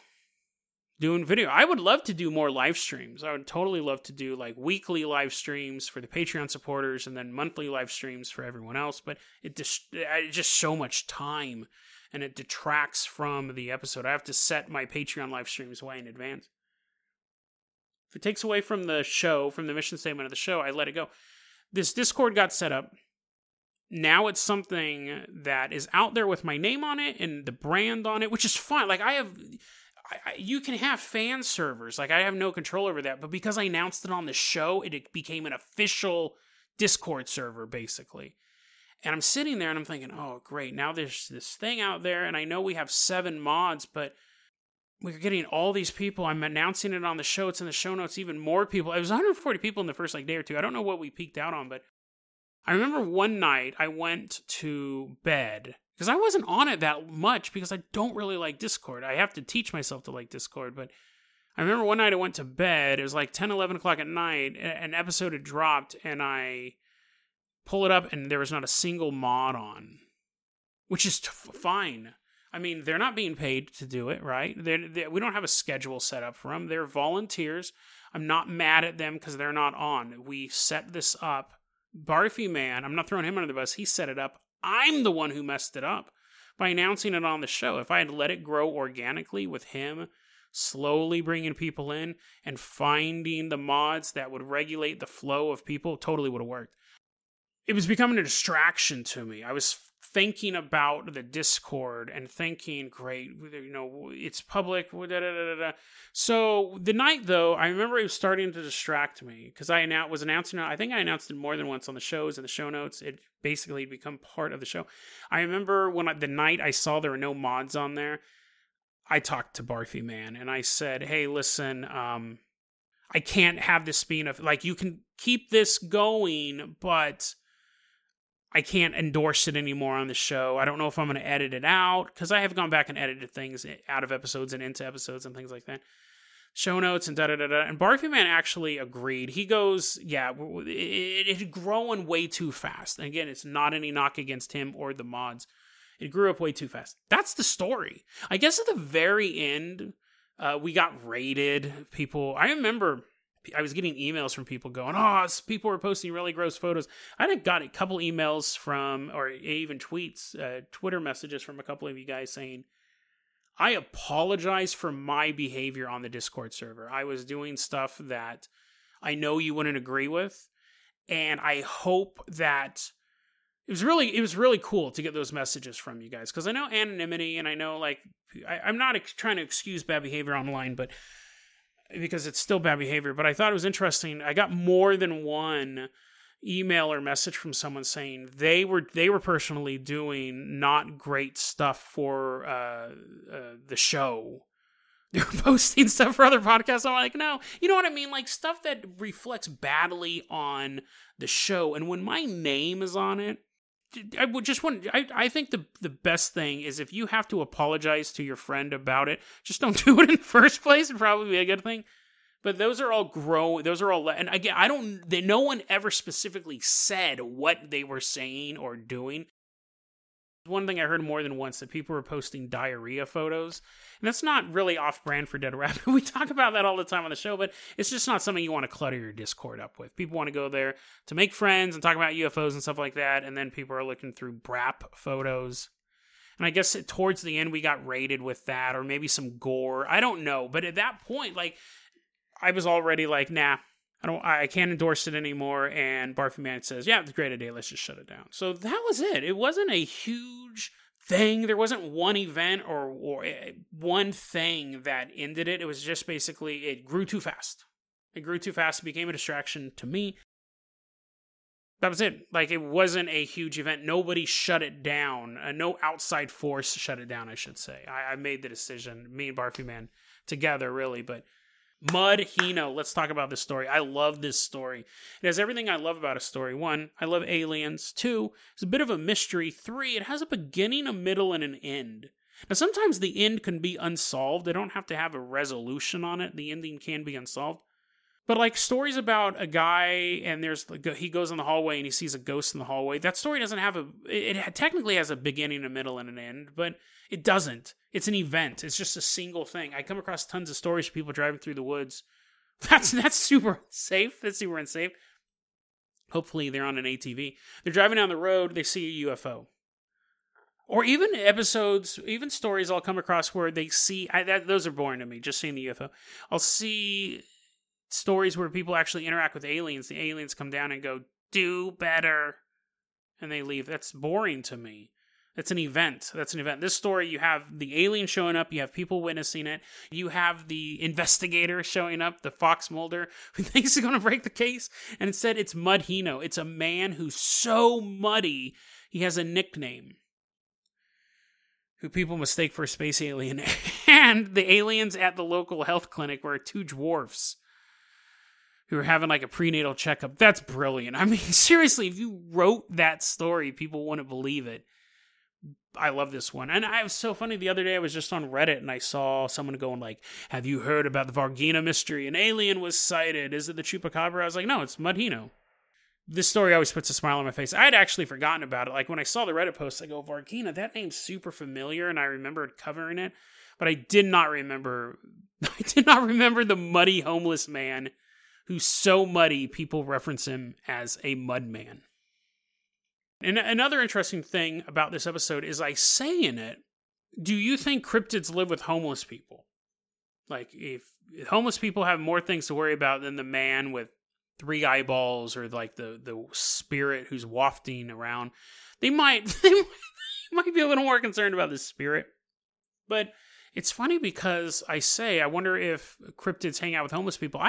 I would love to do more live streams. I would totally love to do like weekly live streams for the Patreon supporters and then monthly live streams for everyone else, but it's just so much time. And it detracts from the episode. I have to set my Patreon live streams way in advance. If it takes away from the show, from the mission statement of the show, I let it go. This Discord got set up. Now it's something that is out there with my name on it and the brand on it, which is fine. Like, you can have fan servers. Like, I have no control over that. But because I announced it on the show, it became an official Discord server, basically. And I'm sitting there and I'm thinking, oh, great, now there's this thing out there, and I know we have 7 mods, but we're getting all these people. I'm announcing it on the show. It's in the show notes, even more people. It was 140 people in the first, like, day or two. I don't know what we peaked out on, but I remember one night I went to bed, because I wasn't on it that much, because I don't really like Discord. I have to teach myself to like Discord, but I remember one night I went to bed. It was like 10, 11 o'clock at night. An episode had dropped, and I pull it up, and there was not a single mod on, which is fine. I mean, they're not being paid to do it, right? We don't have a schedule set up for them. They're volunteers. I'm not mad at them because they're not on. We set this up. Barfy Man, I'm not throwing him under the bus. He set it up. I'm the one who messed it up by announcing it on the show. If I had let it grow organically with him slowly bringing people in and finding the mods that would regulate the flow of people, totally would have worked. It was becoming a distraction to me. I was thinking about the Discord and thinking, great, you know, it's public. Da, da, da, da, da. So the night, though, I remember it was starting to distract me because I was announcing it. I think I announced it more than once on the shows and the show notes. It basically had become part of the show. I remember when the night I saw there were no mods on there, I talked to Barfy Man and I said, hey, listen, I can't have this be enough. Like, you can keep this going, but I can't endorse it anymore on the show. I don't know if I'm going to edit it out, because I have gone back and edited things out of episodes and into episodes and things like that. Show notes and da-da-da-da. And Barfy Man actually agreed. He goes, yeah, it's growing way too fast. And again, it's not any knock against him or the mods. It grew up way too fast. That's the story. I guess at the very end, we got raided. People, I remember I was getting emails from people going, oh, people were posting really gross photos. I got a couple emails from, or even tweets, Twitter messages from a couple of you guys saying, I apologize for my behavior on the Discord server. I was doing stuff that I know you wouldn't agree with. And I hope that it was really cool to get those messages from you guys. Cause I know anonymity, and I know, like, I'm not trying to excuse bad behavior online, but because it's still bad behavior, but I thought it was interesting. I got more than one email or message from someone saying they were personally doing not great stuff for the show. They were posting stuff for other podcasts. I'm like, no, you know what I mean? Like, stuff that reflects badly on the show. And when my name is on it, I would just want. I think the best thing is if you have to apologize to your friend about it, just don't do it in the first place. It'd probably be a good thing. But those are all grow. Those are all. And again, I don't. No one ever specifically said what they were saying or doing. One thing I heard more than once, that people were posting diarrhea photos, and that's not really off-brand for Dead Rabbit. We talk about that all the time on the show, but it's just not something you want to clutter your Discord up with. People want to go there to make friends and talk about UFOs and stuff like that, and then people are looking through brap photos. And I guess towards the end, we got raided with that, or maybe some gore. I don't know, but at that point, like, I was already like, nah. I can't endorse it anymore, and Barfy Man says, yeah, it's a great idea, let's just shut it down. So that was it. It wasn't a huge thing. There wasn't one event or one thing that ended it. It was just basically, it grew too fast. It grew too fast, it became a distraction to me. That was it. Like, it wasn't a huge event. Nobody shut it down. No outside force shut it down, I should say. I made the decision, me and Barfy Man together, really, but Mudinho, let's talk about this story. I love this story. It has everything I love about a story. 1, I love aliens. 2, it's a bit of a mystery. 3, it has a beginning, a middle, and an end. Now, sometimes the end can be unsolved. They don't have to have a resolution on it. The ending can be unsolved. But, like, stories about a guy and he goes in the hallway and he sees a ghost in the hallway. That story doesn't have it technically has a beginning, a middle, and an end, but it doesn't. It's an event. It's just a single thing. I come across tons of stories of people driving through the woods. That's super safe. That's super unsafe. Hopefully they're on an ATV. They're driving down the road. They see a UFO. Or even episodes, even stories I'll come across where they see... those are boring to me, just seeing the UFO. I'll see stories where people actually interact with aliens. The aliens come down and go, do better. And they leave. That's boring to me. That's an event. This story, you have the alien showing up. You have people witnessing it. You have the investigator showing up, the Fox Mulder, who thinks he's going to break the case. And instead, it's Mudinho. It's a man who's so muddy, he has a nickname, who people mistake for a space alien. And the aliens at the local health clinic were two dwarfs who were having, like, a prenatal checkup. That's brilliant. I mean, seriously, if you wrote that story, people wouldn't believe it. I love this one. And it was so funny. The other day I was just on Reddit and I saw someone going like, have you heard about the Varginha mystery? An alien was sighted. Is it the Chupacabra? I was like, no, it's Mudinho. This story always puts a smile on my face. I had actually forgotten about it. Like when I saw the Reddit post, I go, Varginha, that name's super familiar. And I remembered covering it, but I did not remember the muddy homeless man who's so muddy, people reference him as a mud man. And another interesting thing about this episode is I say in it, do you think cryptids live with homeless people? Like, if homeless people have more things to worry about than the man with three eyeballs or like the spirit who's wafting around, they might be a little more concerned about this spirit. But it's funny because I say, I wonder if cryptids hang out with homeless people.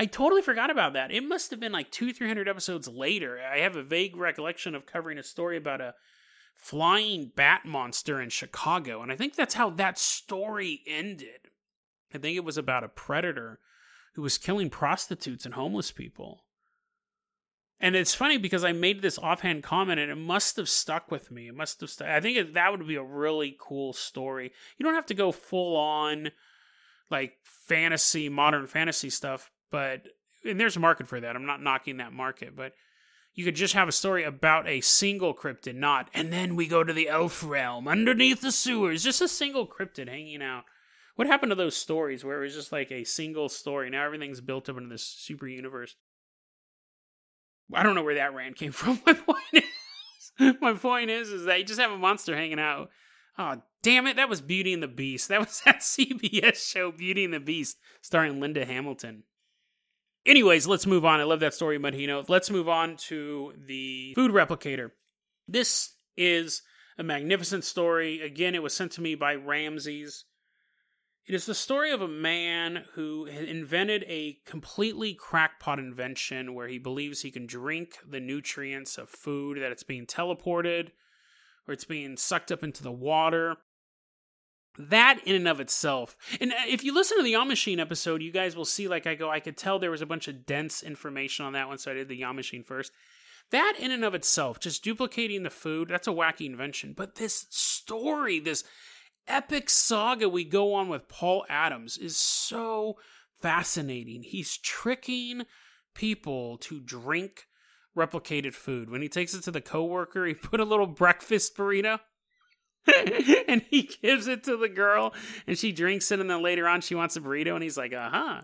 I totally forgot about that. It must have been like 200-300 episodes later. I have a vague recollection of covering a story about a flying bat monster in Chicago. And I think that's how that story ended. I think it was about a predator who was killing prostitutes and homeless people. And it's funny because I made this offhand comment and it must have stuck with me. It must have stuck. I think that would be a really cool story. You don't have to go full on like fantasy, modern fantasy stuff, and there's a market for that. I'm not knocking that market, but you could just have a story about a single cryptid, not, and then we go to the elf realm underneath the sewers, just a single cryptid hanging out. What happened to those stories where it was just like a single story? Now everything's built up into this super universe. I don't know where that rant came from. My point is that you just have a monster hanging out. Oh, damn it. That was Beauty and the Beast. That was that CBS show, Beauty and the Beast, starring Linda Hamilton. Anyways, let's move on. I love that story, Mudinho. Let's move on to the Food Replicator. This is a magnificent story. Again, it was sent to me by Ramsey's. It is the story of a man who invented a completely crackpot invention where he believes he can drink the nutrients of food, that it's being teleported or it's being sucked up into the water. That in and of itself. And if you listen to the Yawn Machine episode, you guys will see, like I go, I could tell there was a bunch of dense information on that one, so I did the Yawn Machine first. That in and of itself, just duplicating the food, that's a wacky invention. But this story, this epic saga we go on with Paul Adams is so fascinating. He's tricking people to drink replicated food. When he takes it to the coworker, he put a little breakfast burrito and he gives it to the girl and she drinks it, and then later on she wants a burrito and he's like, uh-huh.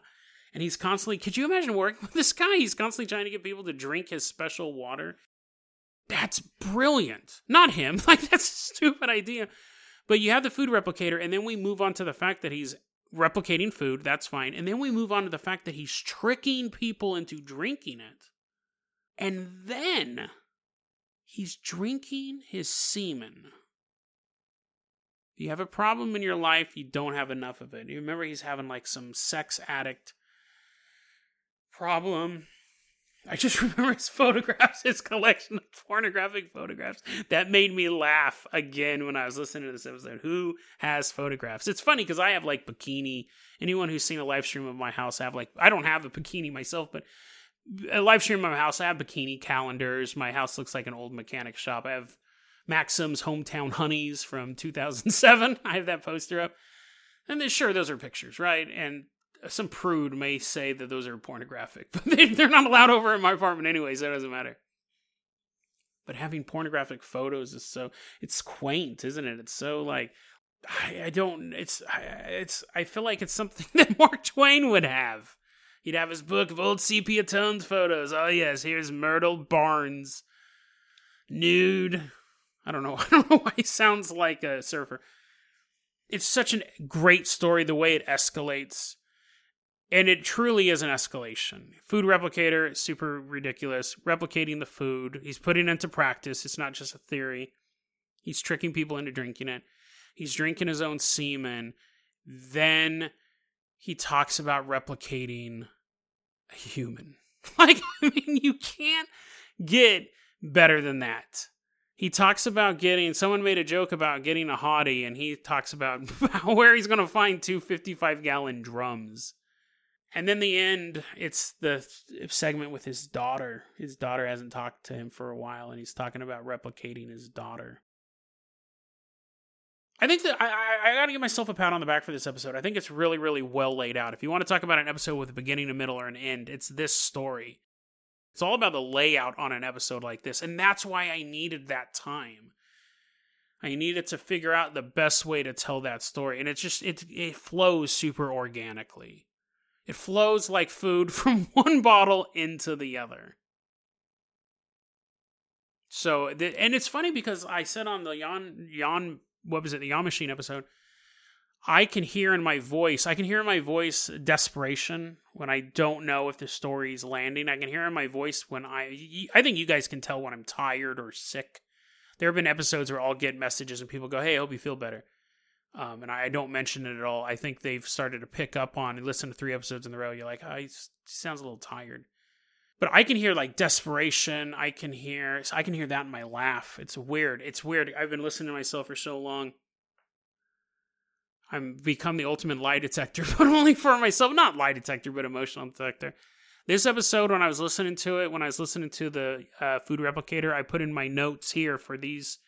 And he's constantly, could you imagine working with this guy? He's constantly trying to get people to drink his special water. That's brilliant. Not him. Like, that's a stupid idea. But you have the food replicator, and then we move on to the fact that he's replicating food. That's fine. And then we move on to the fact that he's tricking people into drinking it. And then he's drinking his semen. If you have a problem in your life, you don't have enough of it. You remember he's having like some sex addict problem. I just remember his photographs, his collection of pornographic photographs. That made me laugh again when I was listening to this episode. Who has photographs? It's funny because I have like bikini. Anyone who's seen a live stream of my house have like, I don't have a bikini myself, but a live stream of my house, I have bikini calendars. My house looks like an old mechanic shop. I have Maxim's Hometown Honeys from 2007. I have that poster up. And then, sure, those are pictures, right? And some prude may say that those are pornographic, but they're not allowed over in my apartment anyway, so it doesn't matter. But having pornographic photos is so, it's quaint, isn't it? It's so like, I feel like it's something that Mark Twain would have. He'd have his book of old sepia tones photos. Oh yes, here's Myrtle Barnes, nude. I don't know why he sounds like a surfer. It's such a great story, the way it escalates. And it truly is an escalation. Food replicator, super ridiculous. Replicating the food. He's putting it into practice. It's not just a theory. He's tricking people into drinking it. He's drinking his own semen. Then he talks about replicating a human. Like, I mean, you can't get better than that. He talks about someone made a joke about getting a hottie, and he talks about where he's going to find two 55-gallon drums. And then the end, it's the segment with his daughter. His daughter hasn't talked to him for a while, and he's talking about replicating his daughter. I think that I got to give myself a pound on the back for this episode. I think it's really, really well laid out. If you want to talk about an episode with a beginning, a middle, or an end, it's this story. It's all about the layout on an episode like this, and that's why I needed that time. I needed to figure out the best way to tell that story, and it's just it flows super organically. It flows like food from one bottle into the other. So, and it's funny because I said on the The Yawn Machine episode, I can hear in my voice desperation when I don't know if the story's landing. I can hear in my voice when I think you guys can tell when I'm tired or sick. There have been episodes where I'll get messages and people go, "Hey, I hope you feel better." And I don't mention it at all. I think they've started to pick up on and listen to 3 episodes in a row. You're like, "Oh, he sounds a little tired." But I can hear like desperation. I can hear that in my laugh. It's weird. I've been listening to myself for so long. I'm become the ultimate lie detector, but only for myself. Not lie detector, but emotional detector. This episode, when I was listening to it, when I was listening to the Food Replicator, I put in my notes here for these,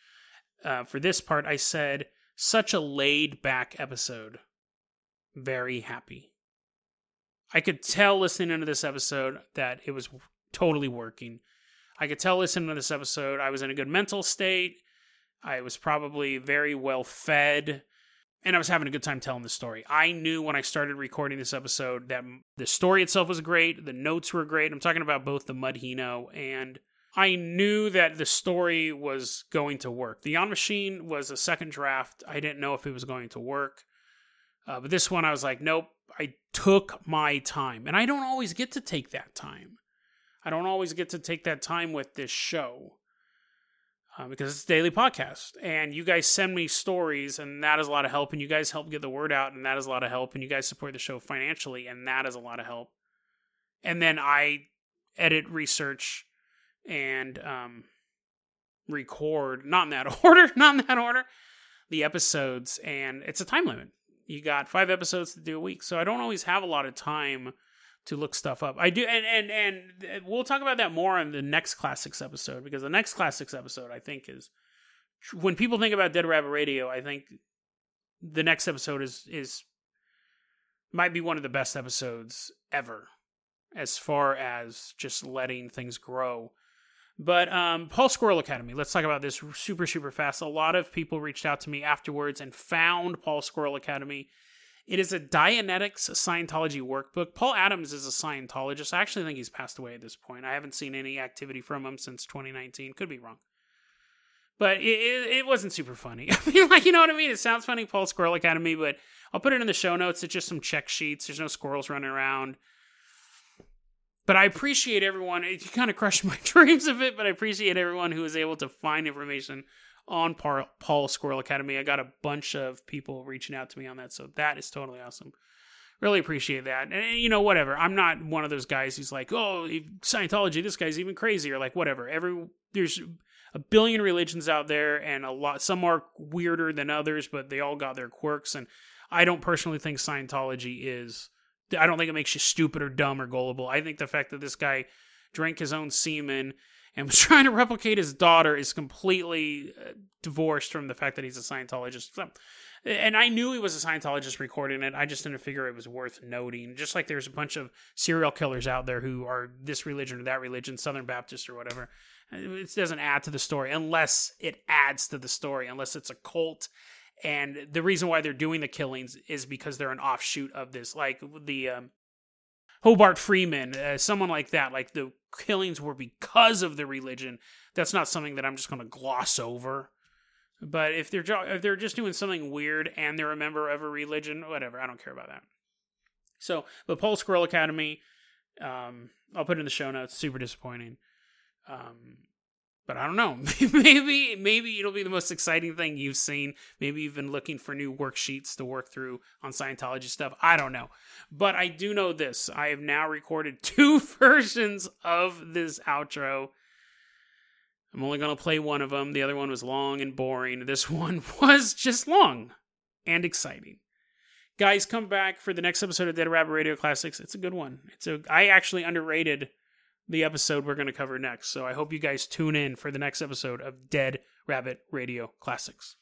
for this part, I said, "Such a laid-back episode. Very happy." I could tell listening to this episode that it was totally working. I could tell listening to this episode I was in a good mental state. I was probably very well fed. And I was having a good time telling the story. I knew when I started recording this episode that the story itself was great. The notes were great. I'm talking about both the Mudinho, and I knew that the story was going to work. The Yawn Machine was a second draft. I didn't know if it was going to work. But this one, I was like, nope, I took my time. And I don't always get to take that time. I don't always get to take that time with this show. Because it's a daily podcast, and you guys send me stories, and that is a lot of help, and you guys help get the word out, and that is a lot of help, and you guys support the show financially, and that is a lot of help. And then I edit, research, and record, not in that order, the episodes, and it's a time limit. You got 5 episodes to do a week, so I don't always have a lot of time to look stuff up. I do, and we'll talk about that more on the next Classics episode, because the next Classics episode, I think, is... When people think about Dead Rabbit Radio, I think the next episode is might be one of the best episodes ever, as far as just letting things grow. But Paul's Squirrel Academy, let's talk about this super, super fast. A lot of people reached out to me afterwards and found Paul's Squirrel Academy. It is a Dianetics Scientology workbook. Paul Adams is a Scientologist. I actually think he's passed away at this point. I haven't seen any activity from him since 2019. Could be wrong. But it wasn't super funny. I mean, like, you know what I mean? It sounds funny, Paul's Squirrel Academy, but I'll put it in the show notes. It's just some check sheets. There's no squirrels running around. But I appreciate everyone. It kind of crushed my dreams of it, but I appreciate everyone who was able to find information on Paul Squirrel Academy. I got a bunch of people reaching out to me on that, so that is totally awesome. Really appreciate that. And you know, whatever. I'm not one of those guys who's like, "Oh, Scientology, this guy's even crazy," or like, whatever. There's a billion religions out there, and a lot. Some are weirder than others, but they all got their quirks. And I don't personally think Scientology is. I don't think it makes you stupid or dumb or gullible. I think the fact that this guy drank his own semen and was trying to replicate his daughter is completely divorced from the fact that he's a Scientologist. And I knew he was a Scientologist recording it. I just didn't figure it was worth noting. Just like there's a bunch of serial killers out there who are this religion or that religion, Southern Baptist or whatever. It doesn't add to the story unless it adds to the story, unless it's a cult. And the reason why they're doing the killings is because they're an offshoot of this. Like the... Hobart Freeman, someone like that, like the killings were because of the religion. That's not something that I'm just going to gloss over. But if they're just doing something weird and they're a member of a religion, whatever, I don't care about that. So, but Paul's Squirrel Academy, I'll put it in the show notes. Super disappointing. But I don't know. Maybe it'll be the most exciting thing you've seen. Maybe you've been looking for new worksheets to work through on Scientology stuff. I don't know. But I do know this. I have now recorded 2 versions of this outro. I'm only going to play one of them. The other one was long and boring. This one was just long and exciting. Guys, come back for the next episode of Dead Rabbit Radio Classics. It's a good one. I actually underrated the episode we're going to cover next. So I hope you guys tune in for the next episode of Dead Rabbit Radio Classics.